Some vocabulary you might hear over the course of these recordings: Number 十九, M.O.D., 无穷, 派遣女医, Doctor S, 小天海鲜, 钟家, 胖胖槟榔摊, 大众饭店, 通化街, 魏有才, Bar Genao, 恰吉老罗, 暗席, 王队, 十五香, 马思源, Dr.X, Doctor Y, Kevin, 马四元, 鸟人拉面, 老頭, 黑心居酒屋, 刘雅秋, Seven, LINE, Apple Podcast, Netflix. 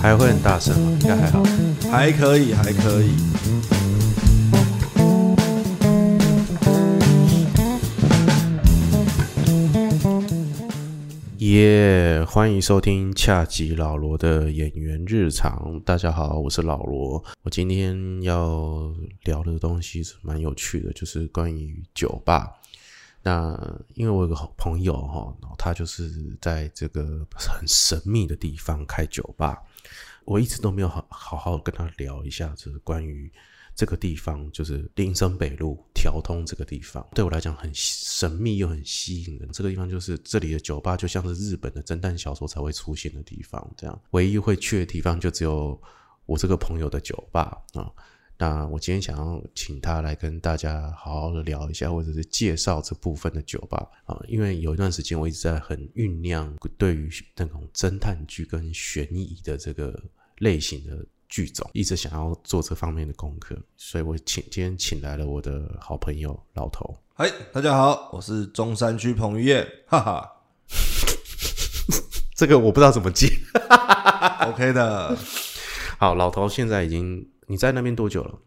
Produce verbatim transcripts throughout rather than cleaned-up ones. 还会很大声吗？应该还好，还可以，还可以。耶、yeah, ！欢迎收听恰吉老罗的演员日常。大家好，我是老罗。我今天要聊的东西是蛮有趣的，就是关于酒吧。那因为我有个朋友哈，他就是在这个很神秘的地方开酒吧，我一直都没有好好好跟他聊一下，就是关于这个地方，就是林森北路条通这个地方，对我来讲很神秘又很吸引人。这个地方就是这里的酒吧，就像是日本的侦探小说才会出现的地方，这样唯一会去的地方就只有我这个朋友的酒吧啊。嗯那我今天想要请他来跟大家好好的聊一下，或者是介绍这部分的酒吧啊，因为有一段时间我一直在很酝酿对于那种侦探剧跟悬疑的这个类型的剧种，一直想要做这方面的功课，所以我请今天请来了我的好朋友老头。嗨，大家好，我是中山区彭于晏，哈哈。这个我不知道怎么接，OK 的。好，老头现在已经。你在那边多久了？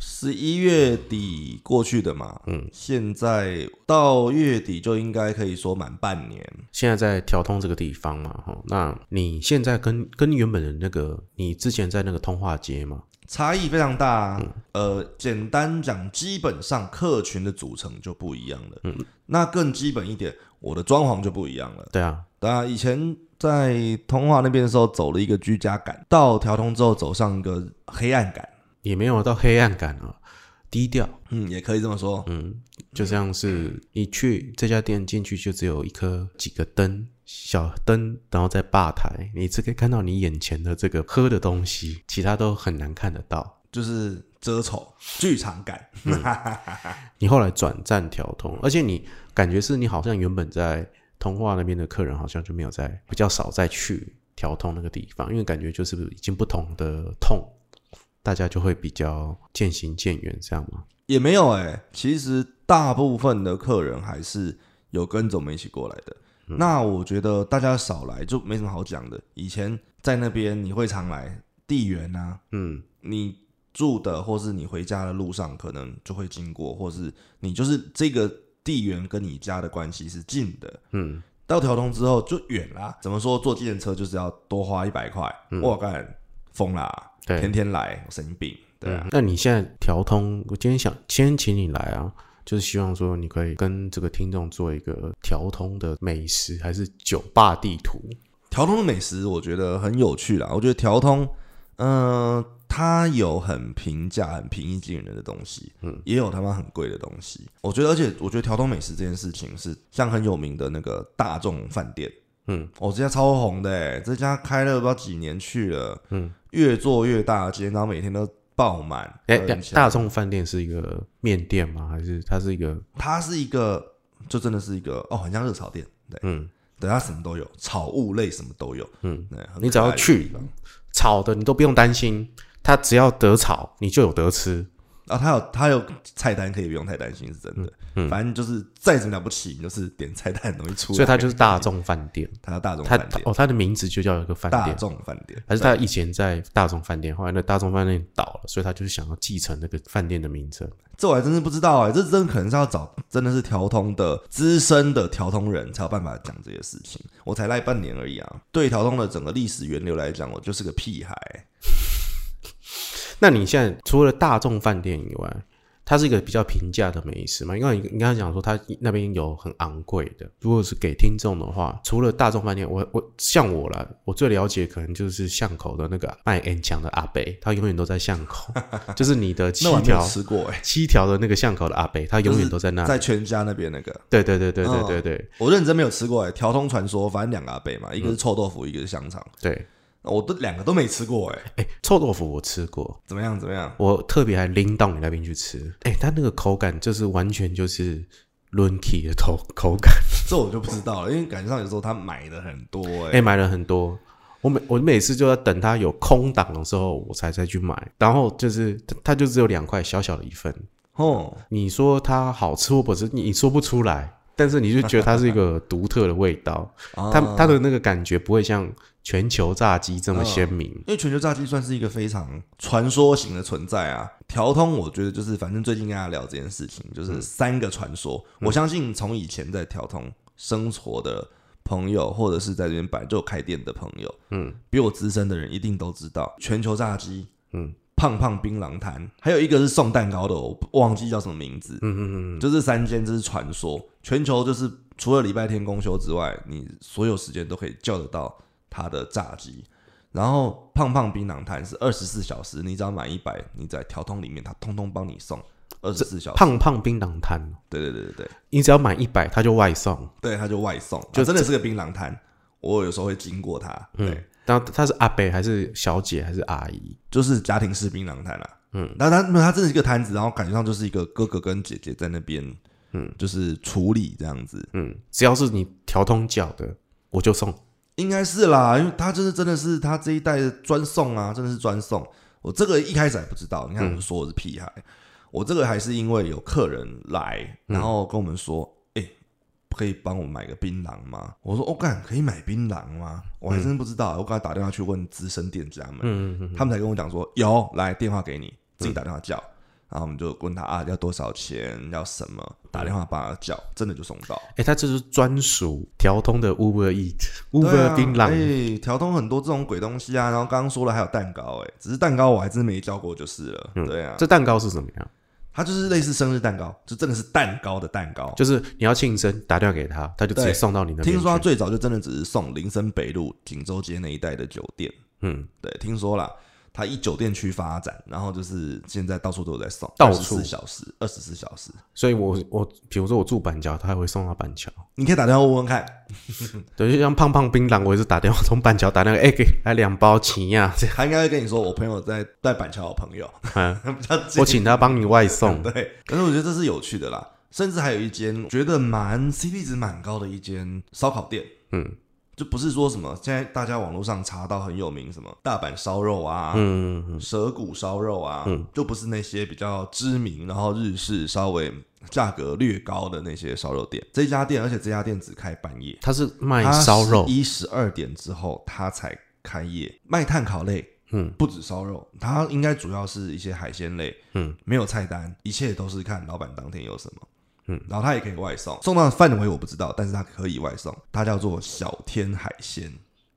十一月底过去的嘛，嗯，现在到月底就应该可以说满半年。现在在条通这个地方嘛，那你现在跟跟原本的那个，你之前在那个通化街嘛，差异非常大啊，嗯，呃，简单讲，基本上客群的组成就不一样了。嗯，那更基本一点，我的装潢就不一样了。对啊，对啊，以前。在通化那边的时候走了一个居家感，到条通之后走上一个黑暗感，也没有到黑暗感啊，低调，嗯，也可以这么说，嗯，就像是你去这家店进去就只有一颗几个灯，小灯，然后在吧台，你只可以看到你眼前的这个喝的东西，其他都很难看得到，就是遮丑剧场感。、嗯，你后来转战条通，而且你感觉是你好像原本在。通化那边的客人好像就没有在比较少再去条通那个地方，因为感觉就是已经不同的痛，大家就会比较渐行渐远，这样吗？也没有哎、欸，其实大部分的客人还是有跟着我们一起过来的。嗯、那我觉得大家少来就没什么好讲的。以前在那边你会常来，地缘啊，嗯，你住的或是你回家的路上可能就会经过，或是你就是这个。地缘跟你家的关系是近的，嗯，到条通之后就远啦。怎么说？坐计程车就是要多花一百块，我干疯啦！天天来，我神经病。对啊，嗯、那你现在条通，我今天想先请你来啊，就是希望说你可以跟这个听众做一个条通的美食还是酒吧地图。条通的美食我觉得很有趣啦，我觉得条通，嗯、呃。它有很平价、很平易近人的东西，嗯，也有他妈很贵的东西。我觉得，而且我觉得条通美食这件事情是像很有名的那个大众饭店，嗯，哦，这家超红的、欸，这家开了不知道几年去了，嗯，越做越大街，然后每天都爆满。哎、欸，大众饭店是一个面店吗？还是它是一个？它是一个，就真的是一个哦，很像热炒店，对，嗯，对，它什么都有，炒物类什么都有，嗯，你只要去炒的，你都不用担心。他只要得炒，你就有得吃啊！他有他有菜单，可以不用太担心，是真的。嗯嗯、反正就是再怎么了不起，你就是点菜单很容易出来。所以他就是大众饭店，他大众饭店哦，他的名字就叫一个饭店。大众饭店，还是他以前在大众饭店，后来那大众饭店倒了，所以他就是想要继承那个饭店的名称。这我还真是不知道哎、欸，这真的可能是要找真的是条通的资深的条通人才有办法讲这些事情。我才来半年而已啊！对条通的整个历史源流来讲，我就是个屁孩、欸。那你现在除了大众饭店以外，它是一个比较平价的美食嘛？因为你刚才讲说它那边有很昂贵的，如果是给听众的话，除了大众饭店，我我像我啦，我最了解可能就是巷口的那个卖N强的阿伯，他永远都在巷口，就是你的七条，那我没有吃过欸，七条的那个巷口的阿伯，他永远都在那里，就是、在全家那边那个，对对对对对对对，嗯、我认真没有吃过哎、欸，条通传说，反正两个阿伯嘛，一个是臭豆腐，嗯、一个是香肠，对。我都两个都没吃过哎、欸欸，臭豆腐我吃过，怎么样怎么样？我特别还拎到你那边去吃，哎、欸，它那个口感就是完全就是轮起的口口感，这我就不知道了，因为感觉上有时候他买的很多哎、欸欸，买了很多，我每我每次就要等他有空档的时候我才再去买，然后就是它就只有两块小小的一份哦，你说它好吃或不好吃，你说不出来。但是你就觉得它是一个独特的味道它, 它的那个感觉不会像全球炸鸡这么鲜明、嗯、因为全球炸鸡算是一个非常传说型的存在啊。条通我觉得就是反正最近跟大家聊这件事情就是三个传说、嗯、我相信从以前在条通生活的朋友或者是在这边摆就开店的朋友嗯，比我资深的人一定都知道全球炸鸡嗯胖胖槟榔摊，还有一个是送蛋糕的，我忘记叫什么名字。嗯嗯嗯，就是三间，这是传说。全球就是除了礼拜天公休之外，你所有时间都可以叫得到它的炸鸡。然后胖胖槟榔摊是二十四小时，你只要满一百，你在条通里面，它通通帮你送二十四小时。胖胖槟榔摊，对对对对对，你只要满一百，它就外送。对，它就外送，就、啊、真的是个槟榔摊。我有时候会经过它，对。嗯然后他是阿伯还是小姐还是阿姨，就是家庭式槟榔摊啦、啊。嗯，但他他真的是一个摊子，然后感觉上就是一个哥哥跟姐姐在那边，嗯，就是处理这样子。嗯，只要是你条通叫的，我就送。应该是啦，因为他就是真的是他这一代的专送啊，真的是专送。我这个一开始还不知道，你看我说我是屁孩，嗯、我这个还是因为有客人来，然后跟我们说。嗯可以帮我买个槟榔吗？我说哦干，可以买槟榔吗？我还真不知道、欸嗯、我刚才打电话去问资深店家们、嗯嗯嗯、他们才跟我讲说有，来电话给你自己打电话叫、嗯、然后我们就问他啊要多少钱要什么，打电话帮他叫真的就送到、欸、他这是专属条通的 Uber Eats Uber 槟榔、欸、条通很多这种鬼东西啊，然后刚刚说了还有蛋糕、欸、只是蛋糕我还真没叫过就是了、嗯、对啊，这蛋糕是怎么样？它就是类似生日蛋糕，就真的是蛋糕的蛋糕，就是你要庆生打电话给他，他就直接送到你那边去。听说他最早就真的只是送林森北路锦州街那一带的酒店，嗯，对，听说啦，他以酒店区发展，然后就是现在到处都有在送，到处二十四小时，所以我我比如说我住板桥，他还会送到板桥，你可以打电话问问看。对，就像胖胖槟榔，我也是打电话从板桥打那个，哎、欸，给来两包钱呀、啊。他应该会跟你说，我朋友在在板桥，我朋友，啊、我请他帮你外送。对，可是我觉得这是有趣的啦，甚至还有一间觉得蛮 C P 值蛮高的一间烧烤店，嗯。就不是说什么现在大家网络上查到很有名什么大阪烧肉啊、嗯嗯嗯、蛇骨烧肉啊、嗯、就不是那些比较知名然后日式稍微价格略高的那些烧肉店，这家店而且这家店只开半夜，它是卖烧肉，它十一点十二点之后它才开业，卖碳烤类，嗯，不止烧肉，它应该主要是一些海鲜类，嗯，没有菜单，一切都是看老板当天有什么，嗯，然后它也可以外送，送到的范围我不知道，但是它可以外送，它叫做小天海鲜，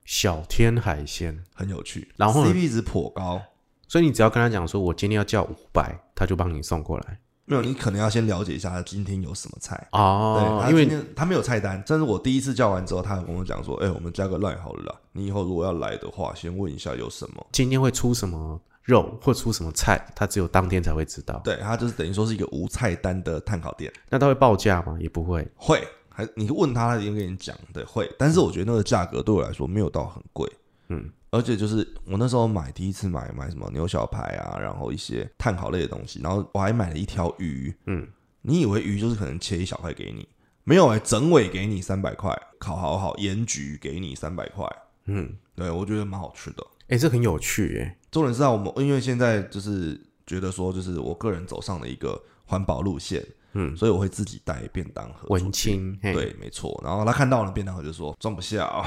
小天海鲜很有趣，然后 C P 值颇高，所以你只要跟他讲说我今天要叫五百，他就帮你送过来，没有，你可能要先了解一下他今天有什么菜哦，对，因为他没有菜单，但是我第一次叫完之后他有跟我讲说哎、欸，我们加个 LINE 好了啦，你以后如果要来的话先问一下有什么，今天会出什么肉或出什么菜，他只有当天才会知道。对，他就是等于说是一个无菜单的碳烤店。那他会报价吗？也不会。会，还你问他，他一定跟你讲，对，会。但是我觉得那个价格对我来说没有到很贵，嗯。而且就是我那时候买第一次买买什么牛小排啊，然后一些碳烤类的东西，然后我还买了一条鱼，嗯。你以为鱼就是可能切一小块给你，没有哎、欸，整尾给你三百块，烤好好，盐焗给你三百块，嗯，对我觉得蛮好吃的。哎、欸，这很有趣哎、欸。重点是啊，我们因为现在就是觉得说，就是我个人走上了一个环保路线，嗯，所以我会自己带便当盒。文青，对，没错。然后他看到了便当盒就说装不下啊、哦，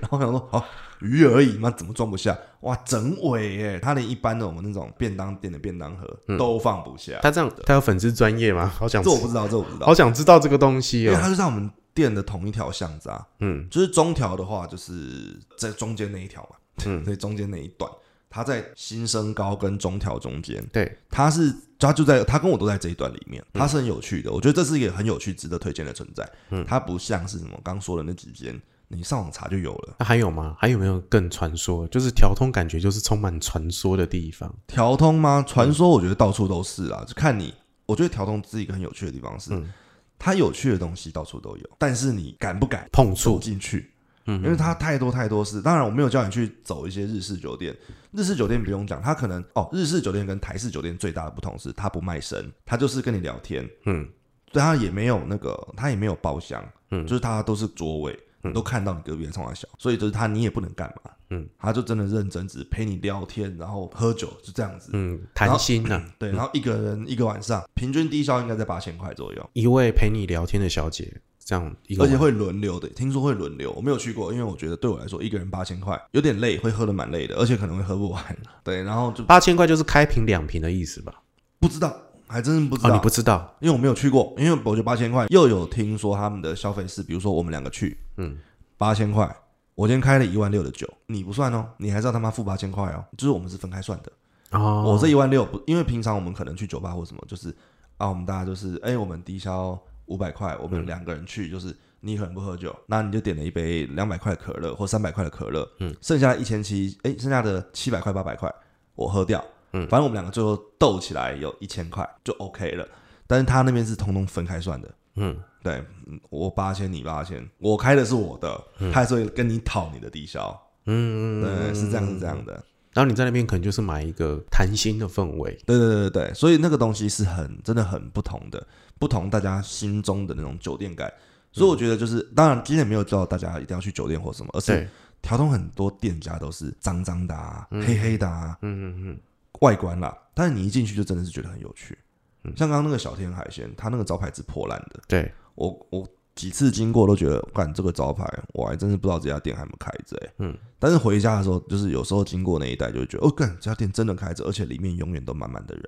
然后我想说，好、哦、鱼而已嘛，怎么装不下？哇，整尾哎，他连一般的我们那种便当店的便当盒、嗯、都放不下。他这样，他有粉丝专业吗？好想知道，这我不知道，这我不知道，好想知道这个东西哦，因为他就在我们店的同一条巷子啊，嗯，就是中条的话，就是在中间那一条嘛。嗯，所以中间那一段，他在新生高跟中条中间，对，他是他就在他跟我都在这一段里面，他是很有趣的，嗯、我觉得这是一个很有趣、值得推荐的存在。嗯，它不像是什么刚说的那几间，你上网查就有了。那、啊、还有吗？还有没有更传说？就是条通感觉就是充满传说的地方。条通吗？传说我觉得到处都是啦，就看你。我觉得条通是一个很有趣的地方是，嗯、它有趣的东西到处都有，但是你敢不敢碰触进去？因为它太多太多事，当然我没有叫你去走一些日式酒店，日式酒店不用讲，它可能哦，日式酒店跟台式酒店最大的不同是，它不卖身，它就是跟你聊天，嗯，对，它也没有那个，它也没有包厢，嗯，就是它都是桌位，嗯、都看到你隔壁在冲他笑，所以就是他你也不能干嘛，嗯，他就真的认真只陪你聊天，然后喝酒就这样子，嗯，谈心啊，对，然后一个人一个晚上、嗯、平均低消应该在八千块左右，一位陪你聊天的小姐这样一个，而且会轮流的，听说会轮流，我没有去过，因为我觉得对我来说一个人八千块有点累，会喝得蛮累的，而且可能会喝不完，对，然后就八千块就是开瓶两瓶的意思吧？不知道。还真是不知道、哦、你不知道，因为我没有去过，因为我觉得八千块又有听说他们的消费是，比如说我们两个去，嗯，八千块，我今天开了一万六的酒，你不算哦，你还是要他妈付八千块哦，就是我们是分开算的。哦，我这一万六，因为平常我们可能去酒吧或什么，就是啊，我们大家就是，哎、欸，我们低消五百块，我们两个人去，就是、嗯、你可能不喝酒，那你就点了一杯两百块的可乐或三百块的可乐，嗯，剩下一千七，哎，剩下的七百块八百块我喝掉。嗯，反正我们两个最后斗起来有一千块就 OK 了，但是他那边是通通分开算的。嗯，对，我八千你八千，我开的是我的，嗯、他还是会跟你讨你的低消。嗯，对，是这样是这样的。然后你在那边可能就是买一个谈心的氛围。对对对对，所以那个东西是很真的很不同的，不同大家心中的那种酒店感。所以我觉得就是，嗯、当然今天没有叫大家一定要去酒店或什么，而是条通很多店家都是脏脏的、啊嗯、黑黑的、啊，嗯嗯嗯。嗯外观啦，但是你一进去就真的是觉得很有趣。嗯、像刚刚那个小天海鲜，他那个招牌是破烂的。对，我我几次经过都觉得，干这个招牌，我还真是不知道这家店还没开着、欸。嗯，但是回家的时候，就是有时候经过那一带，就会觉得，哦，干这家店真的开着，而且里面永远都满满的人。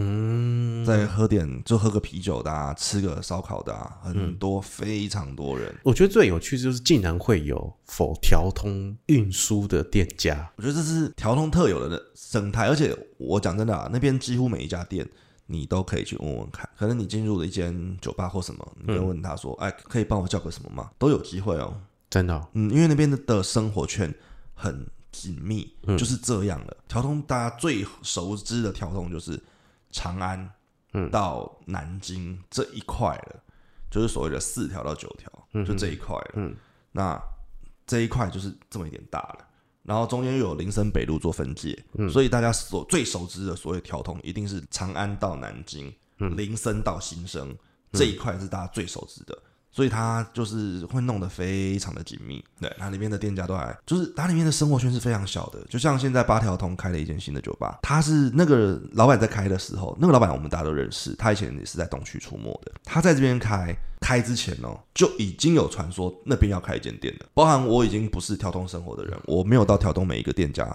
嗯，再喝点就喝个啤酒的啊，吃个烧烤的啊，很多、嗯、非常多人。我觉得最有趣就是竟然会有否条通运输的店家，我觉得这是条通特有的生态。而且我讲真的啊，那边几乎每一家店你都可以去问问看，可能你进入了一间酒吧或什么，你就问他说：“哎、嗯欸，可以帮我叫个什么吗？”都有机会哦，真的、哦。嗯，因为那边的生活圈很紧密，就是这样了。条、嗯、通大家最熟知的条通就是。长安到南京这一块了、嗯，就是所谓的四条到九条、嗯，就这一块了、嗯。那这一块就是这么一点大了，然后中间又有林森北路做分界，嗯、所以大家所最熟知的所谓条通，一定是长安到南京，嗯、林森到新生这一块是大家最熟知的。所以它就是会弄得非常的紧密，对，它里面的店家都还就是它里面的生活圈是非常小的，就像现在八条通开了一间新的酒吧，它是那个老板在开的时候，那个老板我们大家都认识，他以前也是在东区出没的，他在这边开开之前哦，就已经有传说那边要开一间店了，包含我已经不是条通生活的人，我没有到条通每一个店家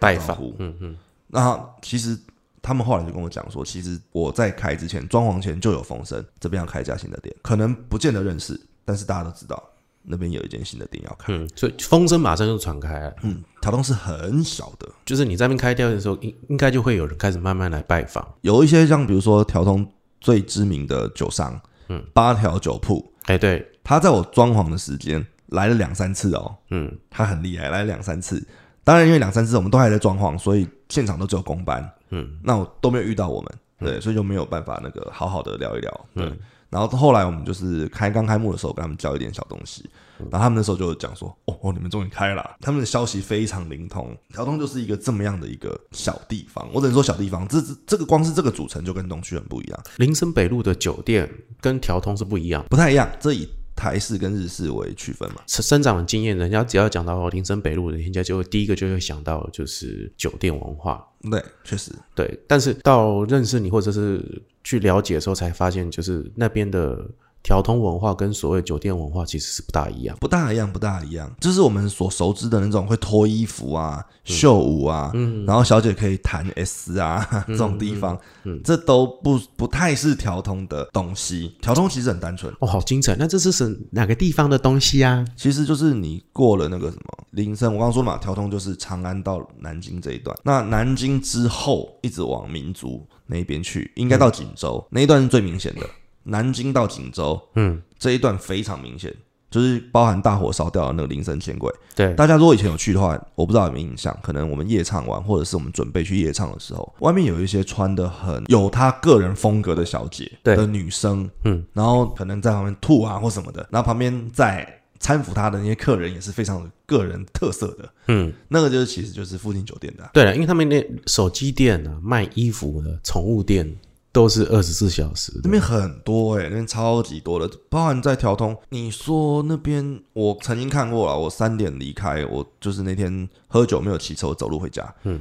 拜访，嗯嗯，那其实。他们后来就跟我讲说，其实我在开之前，装潢前就有风声，这边要开一家新的店，可能不见得认识，但是大家都知道那边有一间新的店要开，嗯，所以风声马上就传开了。嗯，条通是很小的，就是你在那边开店的时候，应应该就会有人开始慢慢来拜访。有一些像比如说条通最知名的酒商，嗯，八条酒铺，哎、欸，对，他在我装潢的时间来了两三次哦，嗯，他很厉害，来了两三次。当然，因为两三次我们都还在装潢，所以现场都只有工班。嗯，那我都没有遇到我们，对，所以就没有办法那个好好的聊一聊。对，嗯、然后后来我们就是开刚开幕的时候，跟他们交一点小东西，然后他们那时候就讲说：“哦，哦你们终于开了。”他们的消息非常灵通，条通就是一个这么样的一个小地方。我只能说小地方，这这个光是这个组成就跟东区很不一样。林森北路的酒店跟条通是不一样，不太一样。这以台式跟日式为区分嘛，生长的经验，人家只要讲到林森北路，人家就会第一个就会想到就是酒店文化。对，确实对。但是到认识你或者是去了解的时候，才发现就是那边的条通文化跟所谓酒店文化其实是不大一样，不大一样，不大一样。就是我们所熟知的那种会脱衣服啊、秀舞啊，嗯、然后小姐可以弹 S 啊、嗯、这种地方，嗯嗯、这都不不太是条通的东西。条通其实很单纯哦，好精彩。那这是哪个地方的东西啊？其实就是你过了那个什么林森，我刚刚说嘛，条通就是长安到南京这一段。那南京之后一直往民族那边去，应该到锦州、嗯、那一段是最明显的。南京到锦州，嗯，这一段非常明显，就是包含大火烧掉的那个林森钱柜。对，大家如果以前有去的话，我不知道有没有印象，可能我们夜唱完，或者是我们准备去夜唱的时候，外面有一些穿的很有她个人风格的小姐的女生，嗯，然后可能在旁边吐啊或什么的，然后旁边在搀扶她的那些客人也是非常有个人特色的，嗯，那个就是其实就是附近酒店的、啊，对了，因为他们那手机店啊、卖衣服的、宠物店。都是二十四小时的，那边很多哎、欸，那边超级多的，包含在条通。你说那边我曾经看过了，我三点离开，我就是那天喝酒没有骑车，走路回家。嗯，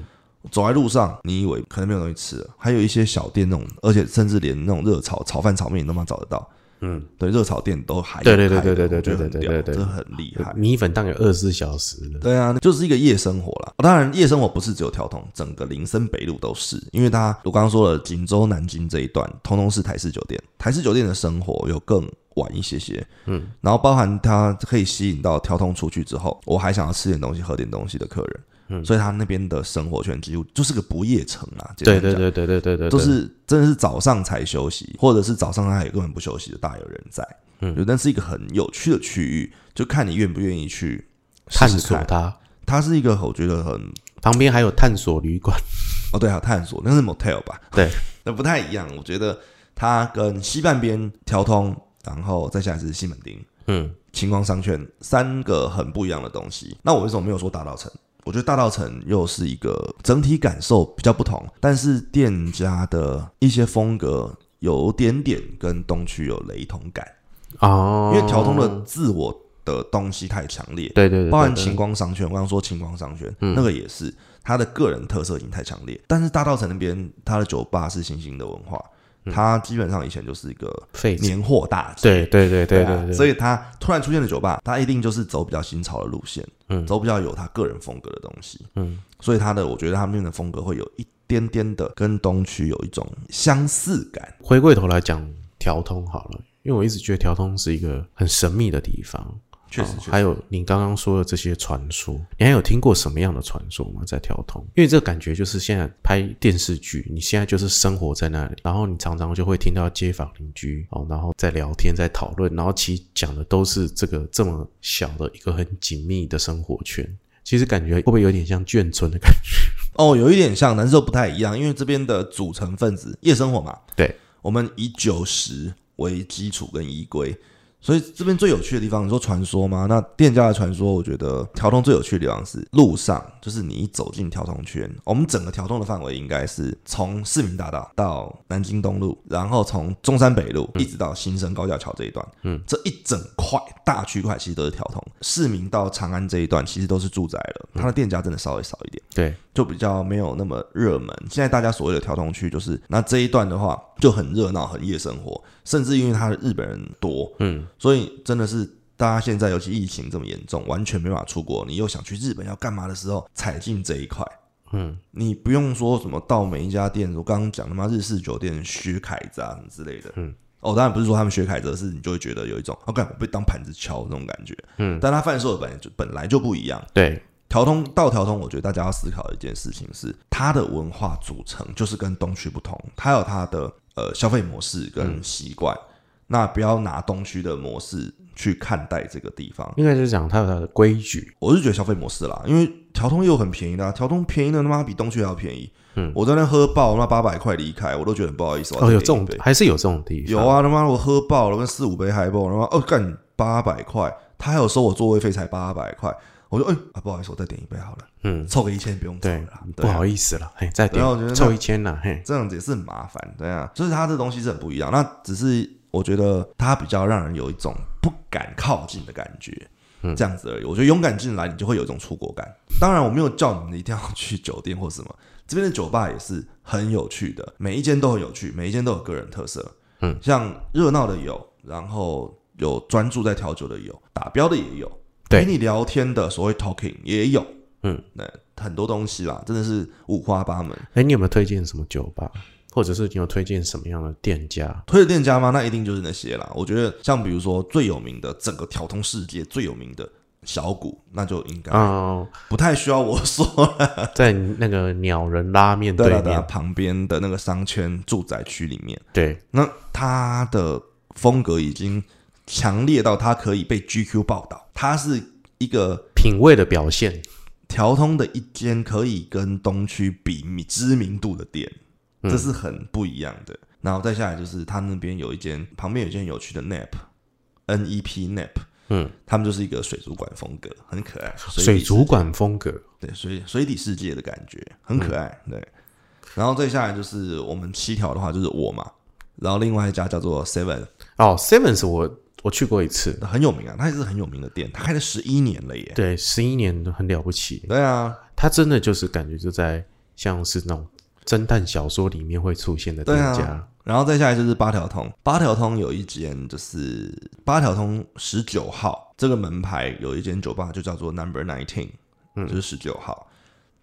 走在路上，你以为可能没有东西吃了，还有一些小店那种，而且甚至连那种热炒、炒饭、炒面你都能找得到。嗯，对，热炒店都还有开的，对对对对对对对对对对，这很厉害。米粉档有二十四小时的，对啊，就是一个夜生活啦。哦、当然，夜生活不是只有条通，整个林森北路都是，因为它我刚刚说了，锦州、南京这一段，通通是台式酒店。台式酒店的生活有更晚一些些，嗯，然后包含它可以吸引到条通出去之后，我还想要吃点东西、喝点东西的客人，嗯，所以他那边的生活圈几乎就是个不夜城啦。对对对对对对对，就是。真的是早上才休息，或者是早上他也根本不休息的，大有人在。嗯，但是一个很有趣的区域，就看你愿不愿意去试试看探索它。它是一个我觉得很旁边还有探索旅馆哦，对啊，探索那是 motel 吧？对，那不太一样。我觉得它跟西半边条通，然后再下来是西门町，嗯，晴光商圈三个很不一样的东西。那我为什么没有说大稻埕？我觉得大稻埕又是一个整体感受比较不同，但是店家的一些风格有点点跟东区有雷同感哦，因为条通的自我的东西太强烈，对对 对, 对, 对, 对，包含晴光商圈，我刚刚说晴光商圈、嗯、那个也是它的个人特色已经太强烈，但是大稻埕那边它的酒吧是新兴的文化。它基本上以前就是一个年货大集，对对对对 对, 對, 對, 對、啊，所以它突然出现的酒吧，它一定就是走比较新潮的路线，嗯，走比较有它个人风格的东西，嗯，所以它的我觉得它们的风格会有一点点的跟东区有一种相似感。回过头来讲条通好了，因为我一直觉得条通是一个很神秘的地方，确实、哦、还有你刚刚说的这些传说，你还有听过什么样的传说吗？在条通，因为这个感觉就是现在拍电视剧，你现在就是生活在那里，然后你常常就会听到街坊邻居、哦、然后在聊天在讨论，然后其实讲的都是这个这么小的一个很紧密的生活圈，其实感觉会不会有点像眷村的感觉？哦，有一点像，但是又不太一样，因为这边的组成分子夜生活嘛，对，我们以酒食为基础跟依归。所以这边最有趣的地方，你说传说吗？那店家的传说，我觉得条通最有趣的地方是路上，就是你一走进条通圈，我们整个条通的范围应该是从市民大道到南京东路，然后从中山北路一直到新生高架桥这一段，嗯，这一整块大区块其实都是条通。市民到长安这一段其实都是住宅了，它的店家真的稍微少一点，对，就比较没有那么热门。现在大家所谓的条通区，就是那这一段的话就很热闹，很夜生活，甚至因为它的日本人多，嗯。所以真的是大家现在尤其疫情这么严重，完全没办法出国，你又想去日本要干嘛的时候，踩进这一块，嗯，你不用说什么到每一家店，我刚刚讲的嘛，日式酒店薛凯子啊什么之类的，嗯，哦，当然不是说他们薛凯子，是你就会觉得有一种，哦，干我被当盘子敲那种感觉，嗯，但他贩售的本来就本来就不一样，对。条通到条通，我觉得大家要思考的一件事情是，它的文化组成就是跟东区不同，它有它的呃消费模式跟习惯。嗯，那不要拿东区的模式去看待这个地方，应该是讲它有它的规矩。我是觉得消费模式啦，因为条通也有很便宜的、啊，条通便宜的他妈比东区还要便宜。嗯，我在那喝爆他妈八百块离开，我都觉得很不好意思。哦，有这种还是有这种地方？有啊，他妈我喝爆了，跟四五杯嗨爆，他妈哦干八百块，他还有收我座位费才八百块。我就哎、欸啊，不好意思，我再点一杯好了，嗯，凑个一千不用凑了啦，对，不好意思了，嘿，再点凑一千啦，嘿，这样子也是很麻烦，对啊，所以它这东西是很不一样。那只是我觉得它比较让人有一种不敢靠近的感觉，嗯，这样子而已。我觉得勇敢进来，你就会有一种出国感。当然，我没有叫你们一定要去酒店或什么，这边的酒吧也是很有趣的，每一间都很有趣，每一间都有个人特色，嗯，像热闹的有，然后有专注在调酒的有，打标的也有。陪你聊天的所谓 talking 也有，嗯，很多东西啦，真的是五花八门。哎、欸，你有没有推荐什么酒吧，或者是你有推荐什么样的店家？推荐店家吗？那一定就是那些啦。我觉得像比如说最有名的，整个条通世界最有名的小谷，那就应该不太需要我说了，哦，在那个鸟人拉面对面，对啦，旁边的那个商圈住宅区里面，对，那它的风格已经强烈到它可以被 G Q 报道，它是一个品味的表现。条通的一间可以跟东区比知名度的店，嗯，这是很不一样的。然后再下来就是它那边有一间，旁边有一间有趣的 N E P N E P N E P，嗯，他们就是一个水族馆风格，很可爱。水族馆风格，对，水水底世界的感觉，很可爱，嗯，对。然后再下来就是我们七条的话就是我嘛，然后另外一家叫做 Seven 哦 Seven 是我我去过一次，很有名啊，它也是很有名的店，它开了十一年了耶。对，十一年很了不起。对啊，它真的就是感觉就在像是那种侦探小说里面会出现的店家。对啊，然后再下来就是八条通，八条通有一间就是八条通十九号这个门牌有一间酒吧就叫做 Number 十九，嗯，就是十九号。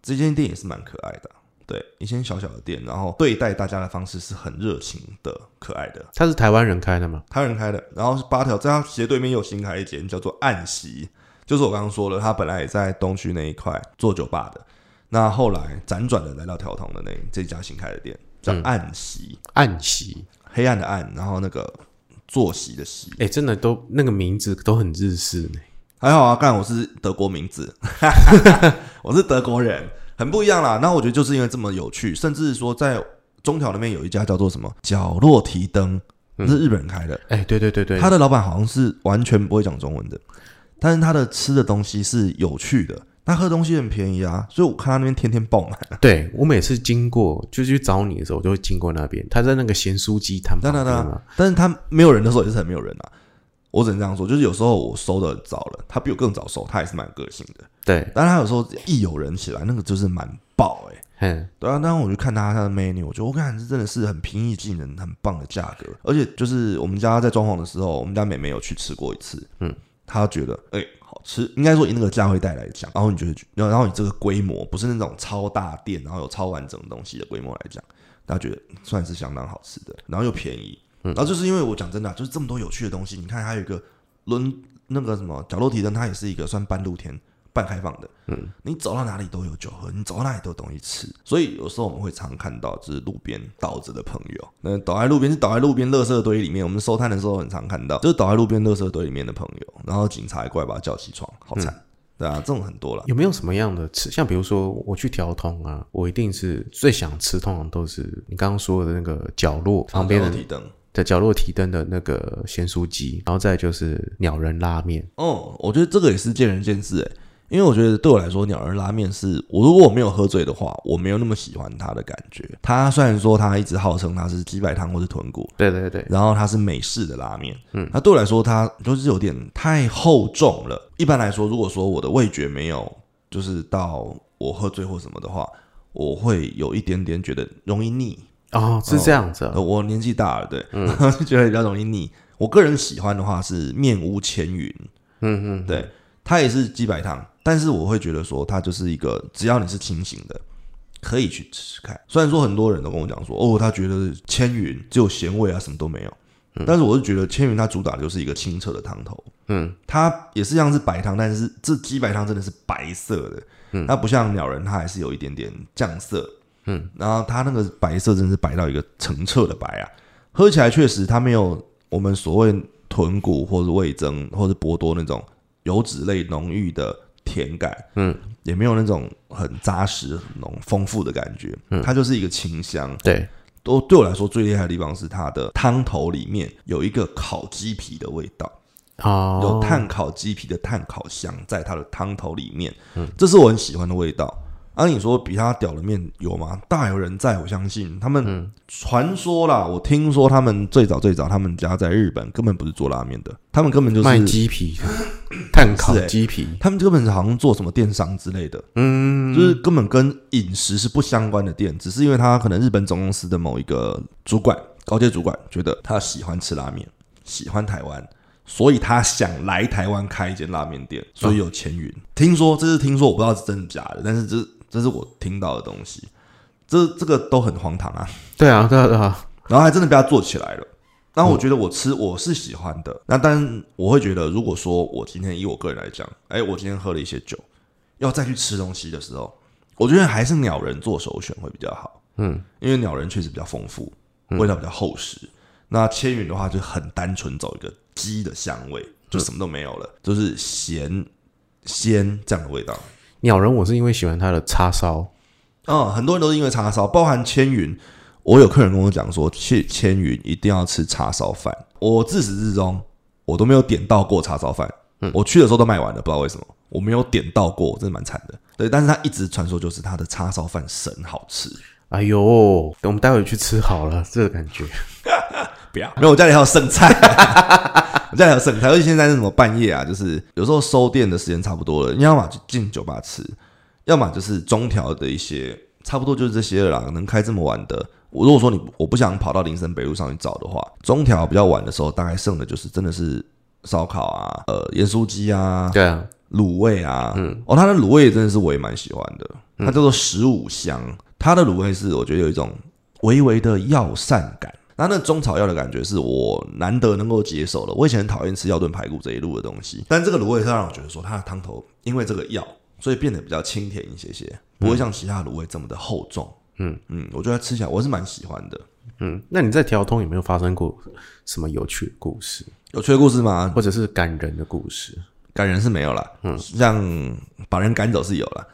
这间店也是蛮可爱的。对，一间小小的店，然后对待大家的方式是很热情的、可爱的。它是台湾人开的吗？台湾人开的。然后八条在它斜对面又新开一间叫做暗席，就是我刚刚说了，它本来也在东区那一块做酒吧的，那后来辗转的来到条通的那这家新开的店叫暗席，嗯，暗席，黑暗的暗，然后那个坐席的席。哎，欸，真的都那个名字都很日式呢。还好啊，干我是德国名字，我是德国人。很不一样啦，那我觉得就是因为这么有趣，甚至说在中条那边有一家叫做什么角落提灯，嗯，是日本人开的。哎，欸，对对对对，他的老板好像是完全不会讲中文的，但是他的吃的东西是有趣的，他喝东西很便宜啊，所以我看他那边天天爆满。对，我每次经过就去找你的时候，我就会经过那边，他在那个咸酥鸡摊旁边嘛，但是他没有人的时候也是很没有人啊。我只能这样说，就是有时候我收的早了，他比我更早收，他也是蛮个性的。对，但他有时候一有人起来，那个就是蛮爆哎，欸。对啊，当我去看他他的 menu， 我觉得我看这真的是很平易近人，很棒的价格。而且就是我们家在装潢的时候，我们家妹妹有去吃过一次，嗯，她觉得哎，欸，好吃。应该说以那个价位带来讲，然后你觉得，然后你这个规模不是那种超大店，然后有超完整的东西的规模来讲，她觉得算是相当好吃的，然后又便宜。然后就是因为我讲真的，啊，就是这么多有趣的东西。你看，还有一个轮那个什么角落提灯，它也是一个算半露天、半开放的。嗯，你走到哪里都有酒喝，你走到哪里都有东西吃。所以有时候我们会常看到，就是路边倒着的朋友，那倒在路边是倒在路边垃圾堆里面。我们收摊的时候很常看到，就是倒在路边垃圾堆里面的朋友，然后警察还过来把他叫起床，好惨。嗯，对啊，这种很多啦。有没有什么样的吃？像比如说我去条通啊，我一定是最想吃，通常都是你刚刚说的那个角落旁边的提灯。在角落提灯的那个咸酥鸡，然后再就是鸟人拉面。哦，我觉得这个也是见仁见智诶，因为我觉得对我来说，鸟人拉面是我如果我没有喝醉的话，我没有那么喜欢它的感觉。它虽然说它一直号称它是鸡白汤或是豚骨，对对对，然后它是美式的拉面，嗯，它对我来说它就是有点太厚重了。一般来说，如果说我的味觉没有就是到我喝醉或什么的话，我会有一点点觉得容易腻。哦，是这样子，啊哦。我年纪大了，对，嗯，就觉得比较容易腻。我个人喜欢的话是面屋千云，嗯嗯，对，它也是鸡白汤，但是我会觉得说它就是一个只要你是清醒的，可以去吃吃看。虽然说很多人都跟我讲说，哦，他觉得千云只有咸味啊，什么都没有，嗯，但是我是觉得千云它主打的就是一个清澈的汤头，嗯，它也是像是白汤，但是这鸡白汤真的是白色的，嗯，它不像鸟人，它还是有一点点酱色。嗯，然后它那个白色真是白到一个澄澈的白啊，喝起来确实它没有我们所谓豚骨或是味噌或是波多那种油脂类浓郁的甜感，嗯，也没有那种很扎实、很丰富的感觉，嗯，它就是一个清香。对，都对我来说最厉害的地方是它的汤头里面有一个烤鸡皮的味道。Oh. 有炭烤鸡皮的炭烤香在它的汤头里面，嗯，这是我很喜欢的味道。啊，你说比他屌的面有吗？大有人在，我相信他们传说啦，嗯。我听说他们最早最早，他们家在日本根本不是做拉面的，他们根本就是卖鸡皮，炭烤鸡皮，欸。他们根本好像做什么电商之类的，嗯，就是根本跟饮食是不相关的店，只是因为他可能日本总公司的某一个主管，高阶主管觉得他喜欢吃拉面，喜欢台湾。所以他想来台湾开一间拉面店，所以有千云，嗯。听说这是听说，我不知道是真的假的，但是这这是我听到的东西，这这个都很荒唐啊！对啊，对啊，对啊。然后还真的被他做起来了。然后我觉得我吃，嗯，我是喜欢的。那但我会觉得，如果说我今天以我个人来讲，哎，欸，我今天喝了一些酒，要再去吃东西的时候，我觉得还是鸟人做首选会比较好。嗯，因为鸟人确实比较丰富，味道比较厚实。嗯，那千云的话就很单纯，走一个鸡的香味，就什么都没有了，嗯，就是咸鲜这样的味道。鸟人我是因为喜欢它的叉烧，嗯，很多人都是因为叉烧，包含千云。我有客人跟我讲说，去千云一定要吃叉烧饭。我自始至终我都没有点到过叉烧饭，嗯，我去的时候都卖完了，不知道为什么我没有点到过，真的蛮惨的。对，但是他一直传说就是他的叉烧饭神好吃。哎呦我们待会去吃好了这个感觉不要，没有，我家里还有剩菜我家里还有剩菜，而且现在是什么半夜啊，就是有时候收店的时间差不多了，你要嘛就进酒吧吃，要嘛就是中条的一些，差不多就是这些了啦，能开这么晚的，我如果说你我不想跑到林森北路上去找的话，中条比较晚的时候大概剩的就是真的是烧烤啊，呃盐酥鸡啊，对啊，卤味啊，嗯，哦，它的卤味真的是我也蛮喜欢的，它叫做十五香，它的卤味是我觉得有一种微微的药膳感，那那中草药的感觉是我难得能够接受的，我以前很讨厌吃药炖排骨这一路的东西，但这个卤味是让我觉得说它的汤头因为这个药所以变得比较清甜一些些，不会像其他的卤味这么的厚重，嗯嗯，我觉得吃起来我是蛮喜欢的，嗯，那你在条通有没有发生过什么有趣的故事？有趣的故事吗？或者是感人的故事？感人是没有啦，嗯，像把人赶走是有啦。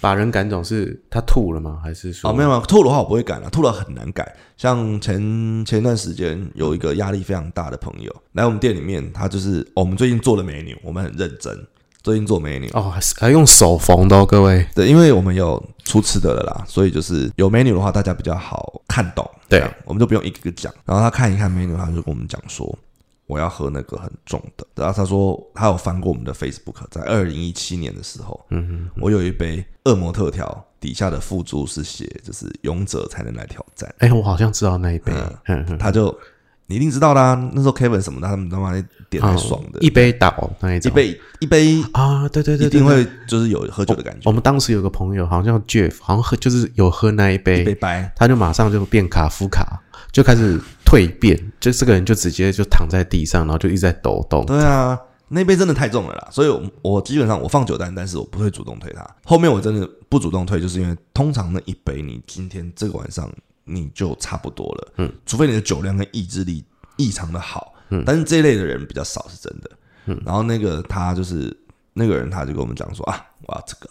把人赶走是他吐了吗？还是说？哦，没有没有，吐的话我不会赶啦，吐了很难赶。像前前段时间有一个压力非常大的朋友来我们店里面，他就是、哦、我们最近做了美女，我们很认真。最近做menu哦，还用手缝的哦，各位。对，因为我们有出吃的了啦，所以就是有 menu 的话，大家比较好看懂。对，我们就不用一个个讲。然后他看一看 menu， 他就跟我们讲说，我要喝那个很重的。然后他说，他有翻过我们的 Facebook， 在二零一七年的时候，嗯哼哼，我有一杯恶魔特调，底下的附注是写就是勇者才能来挑战。哎、欸，我好像知道那一杯，嗯、哼哼他就。你一定知道啦、啊，那时候 Kevin 什么的，他们他妈点太爽的，哦、一杯倒那一种，一杯一杯啊，对对 对, 對，一定会就是有喝酒的感觉。我, 我们当时有个朋友，好像叫 Jeff， 好像喝就是有喝那一杯，一杯白，他就马上就变卡夫卡，就开始蜕变，就这个人就直接就躺在地上，然后就一直在抖动。对啊，那杯真的太重了啦，所以我，我基本上我放酒单，但是我不会主动推它。后面我真的不主动推，就是因为通常那一杯，你今天这个晚上。你就差不多了，嗯，除非你的酒量跟意志力异常的好，嗯，但是这一类的人比较少是真的，嗯，然后那个他就是那个人他就跟我们讲说啊，我要这个，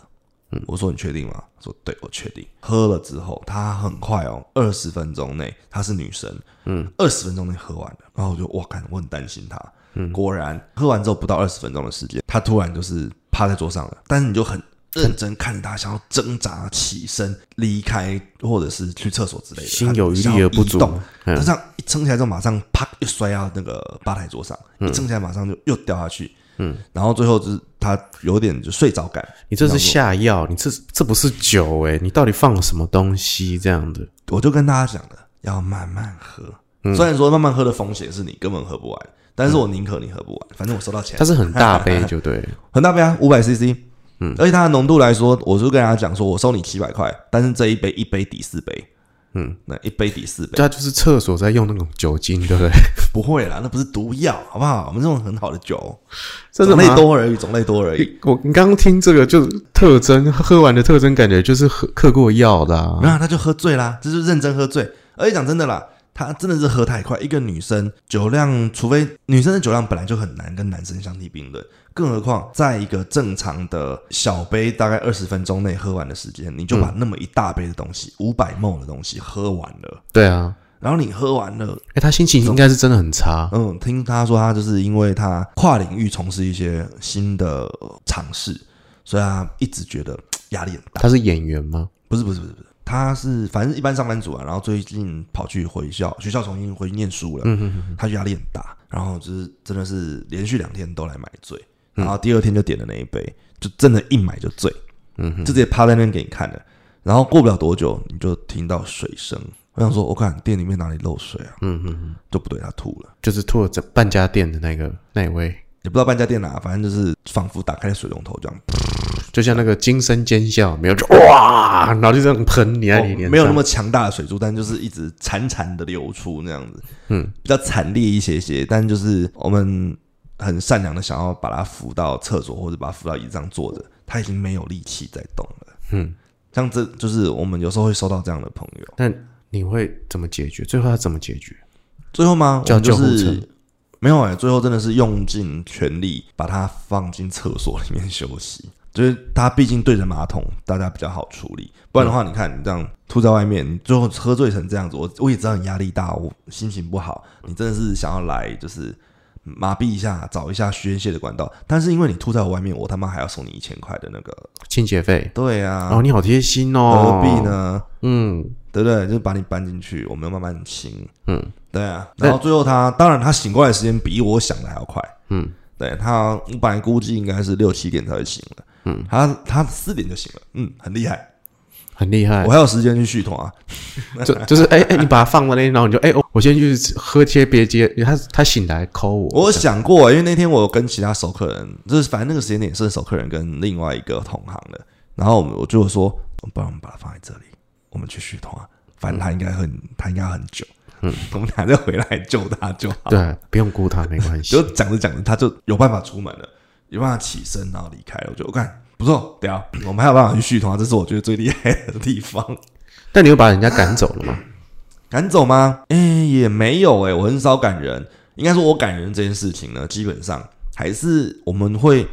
嗯，我说你确定吗？他说对，我确定。喝了之后，他很快哦，二十分钟内，她是女生，嗯，二十分钟内喝完了，然后我就哇，看我很担心她，嗯，果然喝完之后不到二十分钟的时间，她突然就是趴在桌上了，但是你就很。认真看着他，想要挣扎起身离开，或者是去厕所之类的，心有余力而不足。他这样一撑起来之后，马上啪又摔到那个吧台桌上，嗯、一撑起来马上就又掉下去。嗯，然后最后就是他有点就睡着感。你这是下药，你这这不是酒哎、欸，你到底放了什么东西这样的？我就跟大家讲了，要慢慢喝。嗯、虽然说慢慢喝的风险是你根本喝不完，但是我宁可你喝不完，反正我收到钱。它是很大杯，就对，很大杯啊，五百 C C。嗯，而且它的浓度来说，我就跟大家讲说，我收你七百块，但是这一杯一杯抵四杯，嗯，那一杯抵四杯，它就是厕所在用那种酒精，对不对？不会啦，那不是毒药，好不好？我们这种很好的酒，真的种类多而已，种类多而已。我你刚刚听这个就特征，喝完的特征感觉就是喝嗑过药的、啊，没有，他就喝醉啦，这就是认真喝醉。而且讲真的啦。她真的是喝太快，一个女生酒量，除非女生的酒量本来就很难跟男生相提并论，更何况在一个正常的小杯大概二十分钟内喝完的时间，你就把那么一大杯的东西 ,五百毫升 的东西喝完了。对啊，然后你喝完了，欸，她心情应该是真的很差。嗯，听她说她就是因为她跨领域从事一些新的尝试，所以她一直觉得压力很大。她是演员吗？不是不是不是。他是反正一般上班族啊，然后最近跑去回校，学校重新回去念书了，嗯、哼哼他就压力很大，然后就是真的是连续两天都来买醉，嗯、然后第二天就点了那一杯，就真的一买就醉，嗯、就直接趴在那边给你看了，然后过不了多久你就听到水声，我想说我看店里面哪里漏水啊，嗯哼哼就不对，他吐了，就是吐了半家店的那个那一位，也不知道半家店哪、啊，反正就是仿佛打开水龙头这样。就像那个惊声尖笑，没有就哇，然后就这样喷你在你脸上、哦，没有那么强大的水柱，但就是一直潺潺的流出那样子，嗯，比较惨烈一些些，但就是我们很善良的想要把它扶到厕所或者把它扶到椅子上坐着，他已经没有力气在动了，嗯，像这就是我们有时候会收到这样的朋友，那你会怎么解决？最后要怎么解决？最后吗？叫救护车。没有哎、欸，最后真的是用尽全力把它放进厕所里面休息。就是他毕竟对着马桶，大家比较好处理。不然的话，你看你这样吐在外面，你最后喝醉成这样子，我我也知道你压力大，我心情不好，你真的是想要来就是麻痹一下，找一下宣泄的管道。但是因为你吐在我外面，我他妈还要送你一千块的那个清洁费。对啊，哦，你好贴心哦，何必呢？嗯，对不对？就是把你搬进去，我们慢慢清。嗯，对啊。然后最后他，当然他醒过来的时间比我想的还要快。嗯，对他，我本来估计应该是六七点才会醒的。嗯，他他四点就醒了。嗯，很厉害。很厉害，我还有时间去续团啊就！就是哎哎、欸欸，你把它放在那边，然后你就哎、欸，我先去喝贴别接，他他醒来call我。我想过、欸，因为那天我有跟其他熟客人，就是反正那个时间点是熟客人跟另外一个同行的，然后我就说，不然我们把它放在这里，我们去续团、啊，反正他应该很、嗯、他应该很久，嗯，我们俩再回来救他就好，对，不用顾他没关系。就讲着讲着，他就有办法出门了，有办法起身然后离开了，我就我看。不错，对啊，我们还有办法去续团、啊，这是我觉得最厉害的地方。但你有把人家赶走了吗？赶走吗？哎、欸，也没有哎、欸，我很少赶人。应该说，我赶人这件事情呢，基本上还是我们会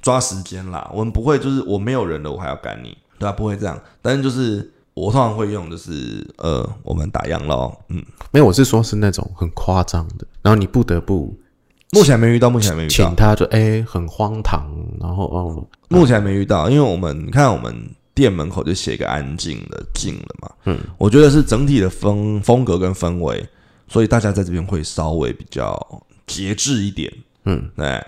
抓时间啦。我们不会就是我没有人了，我还要赶你，对啊，不会这样。但是就是我通常会用，就是呃，我们打烊咯，嗯，没有，我是说是那种很夸张的，然后你不得不。目前没遇到，目前没遇到。请他就哎、欸，很荒唐，然后哦，目前没遇到，因为我们你看我们店门口就写个安静的静了嘛，嗯，我觉得是整体的风风格跟氛围，所以大家在这边会稍微比较节制一点，嗯，对，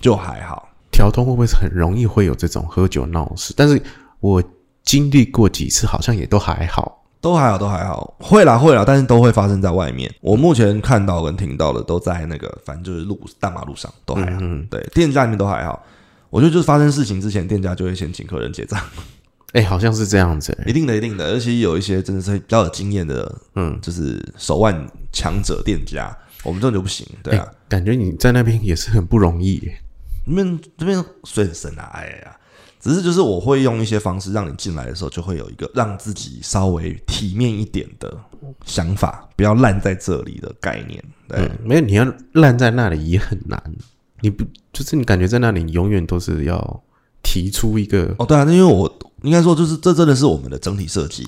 就还好。条通会不会很容易会有这种喝酒闹事？但是我经历过几次，好像也都还好。都还好，都还好，会啦会啦，但是都会发生在外面。我目前看到跟听到的都在那个，反正就是路大马路上都还好，嗯嗯对，店家里面都还好。我觉得就是发生事情之前，店家就会先请客人结账。哎、欸，好像是这样子、欸，一定的，一定的。而且有一些真的是比较有经验的，嗯，就是手腕强者店家，我们这种就不行，对啊。欸、感觉你在那边也是很不容易、欸，那边这边水很深啊，哎呀。只是就是我会用一些方式让你进来的时候就会有一个让自己稍微体面一点的想法，不要烂在这里的概念。对，嗯、没有你要烂在那里也很难，你不就是你感觉在那里永远都是要提出一个哦，对啊，因为我应该说就是这真的是我们的整体设计，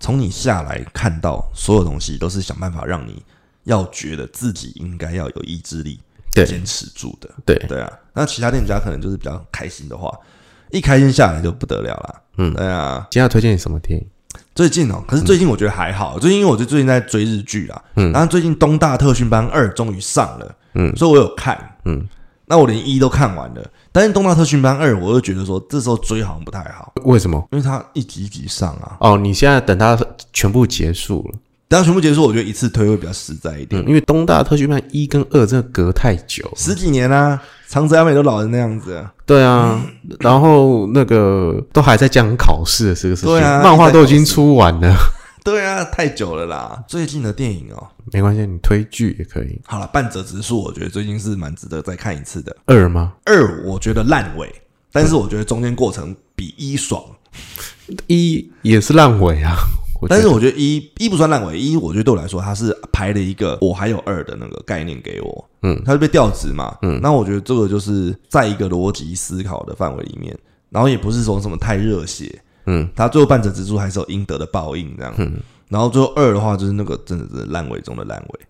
从你下来看到所有东西都是想办法让你要觉得自己应该要有意志力坚持住的，对对啊，那其他店家可能就是比较开心的话。一开心下来就不得了啦，嗯，对啊。今天要推荐你什么电影？最近哦，可是最近我觉得还好，嗯、最近因为我最近在追日剧啦，嗯，然后最近《东大特训班二》终于上了，嗯，所以我有看，嗯，那我连一都看完了，但是《东大特训班二》我就觉得说这时候追好像不太好，为什么？因为它一集一集上啊。哦，你现在等它全部结束了，等它全部结束，我觉得一次推会比较实在一点，嗯、因为《东大特训班一》跟二真的隔太久了，十几年啊。长泽雅美都老成那样子啊，对啊，嗯、然后那个都还在讲考试的这个事情，对啊，漫画都已经出完了，对啊，太久了啦。最近的电影哦，没关系，你推剧也可以。好啦，半泽直树我觉得最近是蛮值得再看一次的。二吗？二我觉得烂尾，但是我觉得中间过程比一爽，一也是烂尾啊。但是我觉得一一不算烂尾，一我觉得对我来说，它是排了一个我还有二的那个概念给我，嗯，它就被调职嘛，嗯，那我觉得这个就是在一个逻辑思考的范围里面，然后也不是说什么太热血，嗯，它最后半泽直树还是有应得的报应这样，嗯，然后最后二的话就是那个真的是烂尾中的烂尾，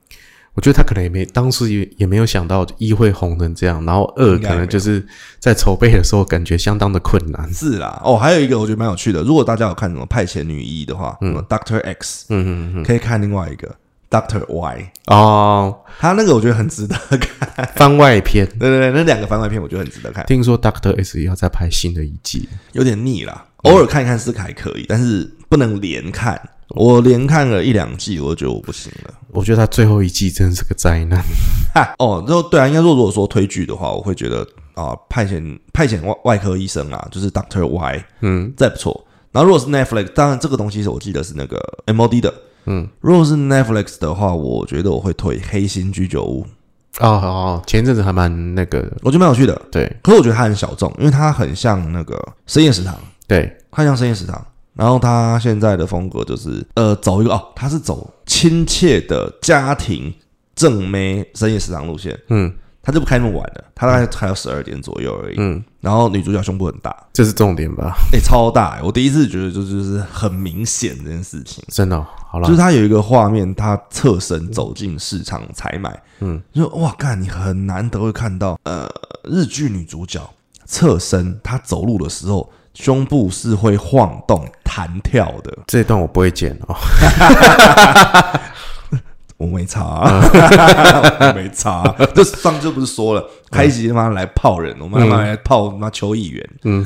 我觉得他可能也没当时也也没有想到一会红成这样，然后二可能就是在筹备的时候感觉相当的困难。是啦，哦，还有一个我觉得蛮有趣的，如果大家有看什么派遣女医的话，嗯 ，Doctor X， 嗯嗯嗯，可以看另外一个 Doctor Y 哦，他那个我觉得很值得看，番外篇，对对对，那两个番外篇我觉得很值得看。听说 Doctor S 要再拍新的一季，有点腻啦，偶尔看一看是还可以，但是不能连看。我连看了一两季，我就觉得我不行了。我觉得他最后一季真的是个灾难哈。哦，然后对啊，应该说如果说推剧的话，我会觉得啊、呃，派遣派遣 外, 外科医生啊，就是 Doctor Y， 嗯，这不错。然后如果是 Netflix， 当然这个东西我记得是那个 M O D 的，嗯，如果是 Netflix 的话，我觉得我会推《黑心居酒屋》。哦哦，前阵子还蛮那个的，我觉得蛮有趣的。对，可是我觉得它很小众，因为它很像那个深夜食堂。对，它像深夜食堂。然后他现在的风格就是，呃，走一个哦，他是走亲切的家庭正妹深夜食堂路线，嗯，他就不开那么晚了，他大概开到十二点左右而已。嗯，然后女主角胸部很大，这是重点吧？哎、欸，超大、欸！我第一次觉得就就是很明显这件事情，真的、哦、好了，就是他有一个画面，他侧身走进市场采买，嗯，就说哇，干，你很难得会看到呃日剧女主角侧身，她走路的时候胸部是会晃动弹跳的。这一段我不会剪哦。我没差、啊，我没差、啊。这上次不是说了，开一集他妈来泡人，我妈妈来泡妈邱议员，嗯，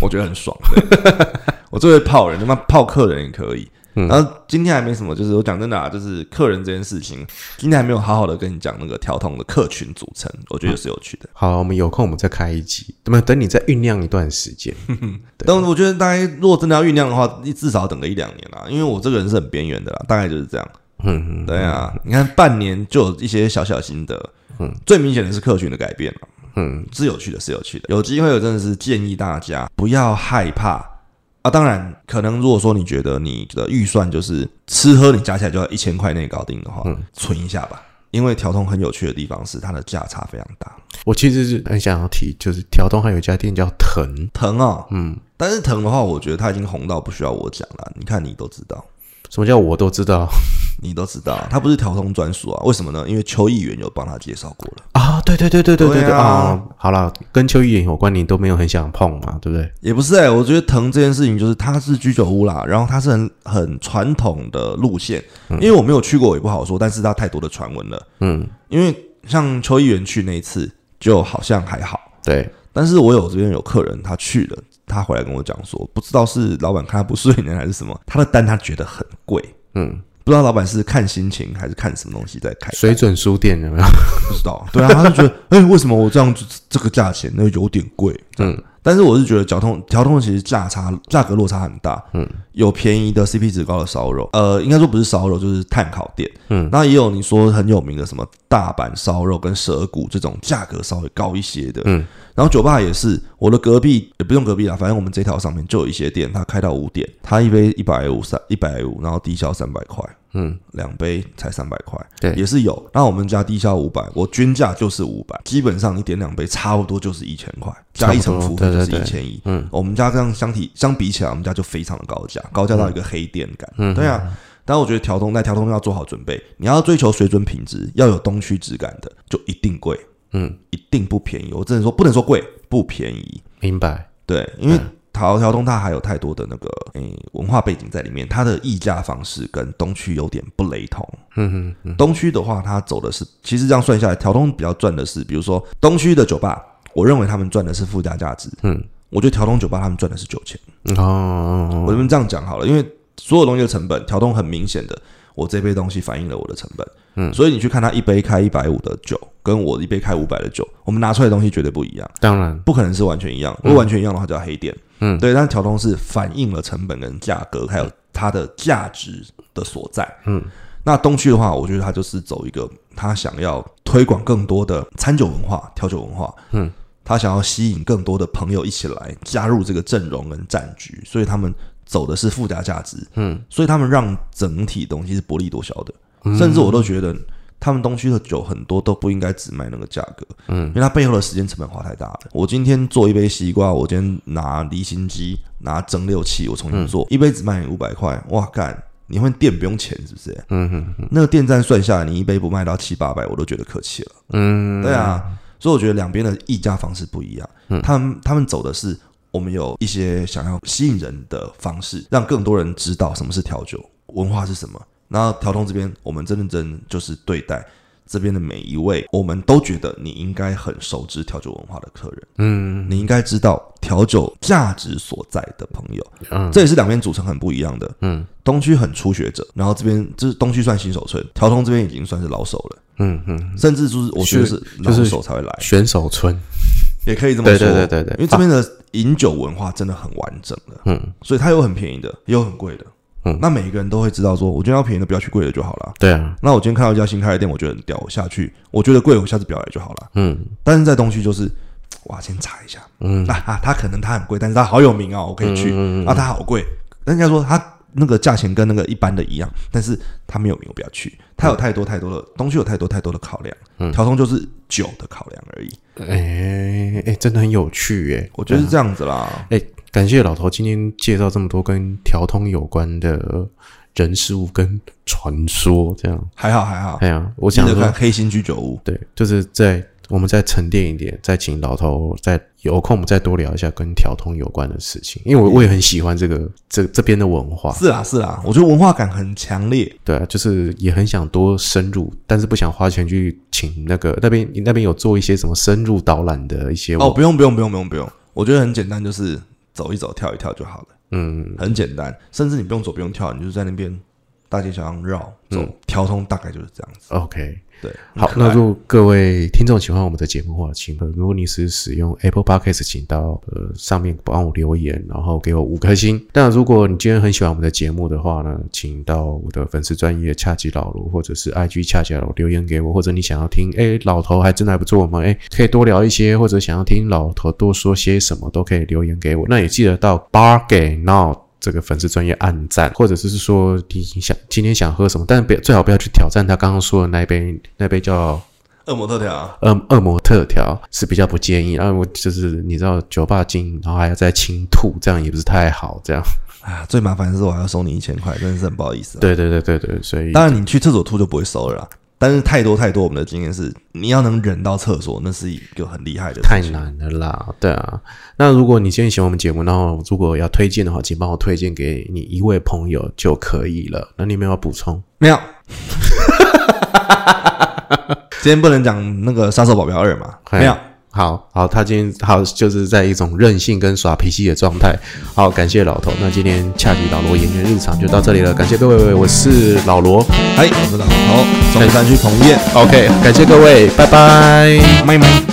我觉得很爽的。我最会泡人，他妈泡客人也可以。然后今天还没什么，就是我讲真的啊，就是客人这件事情，今天还没有好好的跟你讲那个调通的客群组成，我觉得也是有趣的。好，我们有空我们再开一集，等你再酝酿一段时间。但我觉得大概如果真的要酝酿的话，至少等个一两年啦，因为我这个人是很边缘的啦，大概就是这样。嗯，对啊，你看半年就有一些小小心得。嗯，最明显的是客群的改变了。嗯，是有趣的，是有趣的。有机会我真的是建议大家不要害怕。啊，当然，可能如果说你觉得你的预算就是吃喝你加起来就要一千块内搞定的话，嗯，存一下吧，因为调通很有趣的地方是它的价差非常大。我其实是很想要提，就是调通还有一家店叫腾腾哦，嗯，但是腾的话，我觉得它已经红到不需要我讲了，你看你都知道。什么叫我都知道？你都知道，他不是调通专属啊？为什么呢？因为邱议员有帮他介绍过了啊！对对对对对对 对, 對啊！啊好啦，跟邱议员有关，你都没有很想碰嘛，对不对？也不是哎、欸，我觉得腾这件事情就是他是居酒屋啦，然后他是很很传统的路线，因为我没有去过，也不好说，但是他太多的传闻了，嗯，因为像邱议员去那一次就好像还好，对，但是我有这边有客人他去了。他回来跟我讲说，不知道是老板看他不顺眼还是什么，他的单他觉得很贵，嗯，不知道老板是看心情还是看什么东西在开单。水准书店有没有？不知道，对啊，他就觉得，哎、欸，为什么我这样这个价钱那有点贵？嗯，但是我是觉得调通调通其实价差价格落差很大，嗯，有便宜的 C P 值高的烧肉，呃，应该说不是烧肉就是炭烤店，嗯，那也有你说很有名的什么大阪烧肉跟蛇骨这种价格稍微高一些的，嗯。然后酒吧也是，我的隔壁也不用隔壁啦，反正我们这条上面就有一些店，它开到五点，它一杯一百五十，然后低消三百块，嗯，两杯才三百块，对，也是有。那我们加低消五百，我均价就是五百，基本上你点两杯差不多就是一千块，加一层服务费就是一千一，嗯，我们家这样相提相比起来，我们家就非常的高价，高价到一个黑店感，嗯，对啊。但我觉得调通在调通要做好准备，你要追求水准品质，要有东区质感的，就一定贵。嗯，一定不便宜。我真的说不能说贵，不便宜。明白。对，因为调调通它还有太多的那个、欸、文化背景在里面，它的议价方式跟东区有点不雷同。嗯哼嗯。东区的话，它走的是，其实这样算下来，调通比较赚的是，比如说东区的酒吧，我认为他们赚的是附加价值。嗯，我觉得调通酒吧他们赚的是酒钱。哦，我这边这样讲好了，因为所有东西的成本，调通很明显的。我这杯东西反映了我的成本，嗯，所以你去看他一杯开一百五的酒，跟我一杯开五百的酒，我们拿出来的东西绝对不一样，当然不可能是完全一样，如果完全一样的话叫黑店，嗯，对，但调通是反映了成本跟价格，还有它的价值的所在，嗯，那东区的话，我觉得他就是走一个他想要推广更多的餐酒文化、调酒文化，嗯，他想要吸引更多的朋友一起来加入这个阵容跟战局，所以他们。走的是附加价值，嗯，所以他们让整体东西是薄利多销的，嗯，甚至我都觉得他们东区的酒很多都不应该只卖那个价格，嗯，因为它背后的时间成本花太大了。我今天做一杯西瓜，我今天拿离心机、拿蒸馏器，我重新做，嗯，一杯只卖五百块，哇干！你换店不用钱是不是？嗯哼哼，那个店站算下来，你一杯不卖到七八百，我都觉得客气了。嗯，对啊，所以我觉得两边的议价方式不一样，嗯，他们他们走的是。我们有一些想要吸引人的方式，让更多人知道什么是调酒文化是什么。那调通这边，我们真认真就是对待这边的每一位，我们都觉得你应该很熟知调酒文化的客人，嗯，你应该知道调酒价值所在的朋友，嗯，这也是两边组成很不一样的，嗯，东区很初学者，然后这边就是东区算新手村，调通这边已经算是老手了，嗯嗯，甚至就是我觉得是老手才会来，选手村。也可以这么说，对对对对对，因为这边的饮酒文化真的很完整的，嗯，所以它有很便宜的，也有很贵的，嗯，那每一个人都会知道说，我今天要便宜的不要去贵的就好了，对啊。那我今天看到一家新开的店，我觉得很屌，我下去，我觉得贵，我下次不要来就好了，嗯。但是在东区就是，哇，先查一下，嗯，那啊，它可能它很贵，但是它好有名啊，我可以去，嗯嗯嗯啊，它好贵，人家说它那个价钱跟那个一般的一样，但是他没有名我不要去，他有太多太多的东西，有太多太多的考量，嗯，调通就是酒的考量而已。哎、欸欸、真的很有趣哎、欸，我觉得是这样子啦。哎、欸，感谢老头今天介绍这么多跟调通有关的人事物跟传说，这样还好还好。哎呀，我想说黑心居酒屋，对，就是在我们再沉淀一点，再请老头再有空我们再多聊一下跟调通有关的事情，因为我我也很喜欢这个这这边的文化。是啊是啊，我觉得文化感很强烈。对啊，就是也很想多深入，但是不想花钱去请那个那边那边有做一些什么深入导览的一些。哦，不用不用不用不用不用，我觉得很简单，就是走一走跳一跳就好了。嗯，很简单，甚至你不用走不用跳，你就在那边大街小巷绕走，调通大概就是这样子。OK。对，好，那如果各位听众喜欢我们的节目的话，请如果你是使用 Apple Podcast， 请到呃上面帮我留言，然后给我五颗星。那如果你今天很喜欢我们的节目的话呢，请到我的粉丝专页恰吉老卢或者是 I G 恰吉老卢留言给我，或者你想要听诶老头还真的还不错吗，诶可以多聊一些，或者想要听老头多说些什么都可以留言给我。那也记得到 Bar Genao这个粉丝专页按赞，或者是说你想今天想喝什么，但是最好不要去挑战他刚刚说的那一杯，那杯叫恶魔特调，嗯，恶魔特调是比较不建议。然后我就是你知道酒吧精，然后还要再清吐，这样也不是太好。这样啊，最麻烦的是我还要收你一千块，真的是很不好意思、啊。对对对对对，所以当然你去厕所吐就不会收了啦。但是太多太多，我们的经验是，你要能忍到厕所，那是一个很厉害的事情。太难了啦，对啊。那如果你今天喜欢我们节目，然后如果要推荐的话，请帮我推荐给你一位朋友就可以了。那你有没有要补充？没有。今天不能讲那个《杀手保镖二》嘛？没有。好好，他今天好就是在一种任性跟耍脾气的状态。好，感谢老头。那今天恰吉老罗演员日常就到这里了，感谢各位，我是老罗，嗨，我是老头，中山区彭晏。OK， 感谢各位，拜拜，拜拜。